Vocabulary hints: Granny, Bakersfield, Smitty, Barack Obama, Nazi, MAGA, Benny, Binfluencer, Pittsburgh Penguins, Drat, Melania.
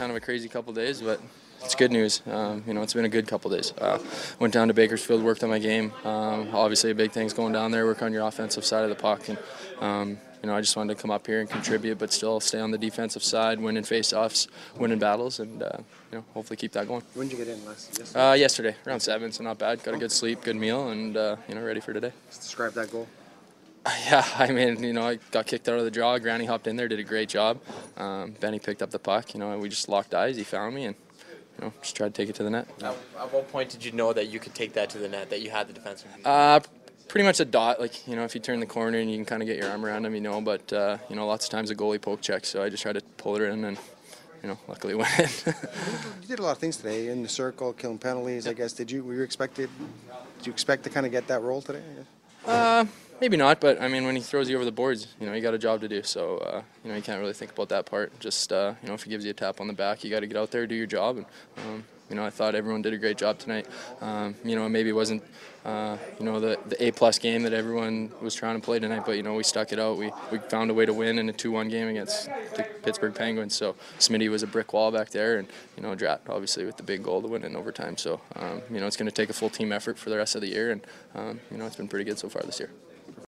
Kind of a crazy couple days, but it's good news. You know, it's been a good couple days. Went down to Bakersfield, worked on my game. Obviously, big things going down there. Work on your offensive side of the puck, and you know, I just wanted to come up here and contribute, but still stay on the defensive side, winning face-offs, winning battles, and you know, hopefully keep that going. When did you get in yesterday? Yesterday, around 7, so not bad. Got a good sleep, good meal, and you know, ready for today. Just describe that goal. Yeah, I mean, you know, I got kicked out of the draw. Granny hopped in there, did a great job. Benny picked up the puck, you know, and we just locked eyes. He found me and, you know, just tried to take it to the net. At what point did you know that you could take that to the net, that you had the defensive? Pretty much a dot. Like, you know, if you turn the corner and you can kind of get your arm around him, you know. But, you know, lots of times a goalie poke checks, so I just tried to pull it in and, you know, luckily went in. You did a lot of things today in the circle, killing penalties, yeah. I guess. Did you expect to kind of get that role today? Maybe not, but I mean, when he throws you over the boards, you know, you got a job to do. So, you know, you can't really think about that part. Just, you know, if he gives you a tap on the back, you got to get out there, do your job. And, you know, I thought everyone did a great job tonight. You know, maybe it wasn't, you know, the A+ game that everyone was trying to play tonight, but, you know, we stuck it out. We found a way to win in a 2-1 game against the Pittsburgh Penguins. So Smitty was a brick wall back there, and, you know, Drat obviously with the big goal to win in overtime. So, you know, it's going to take a full team effort for the rest of the year, and, you know, it's been pretty good so far this year.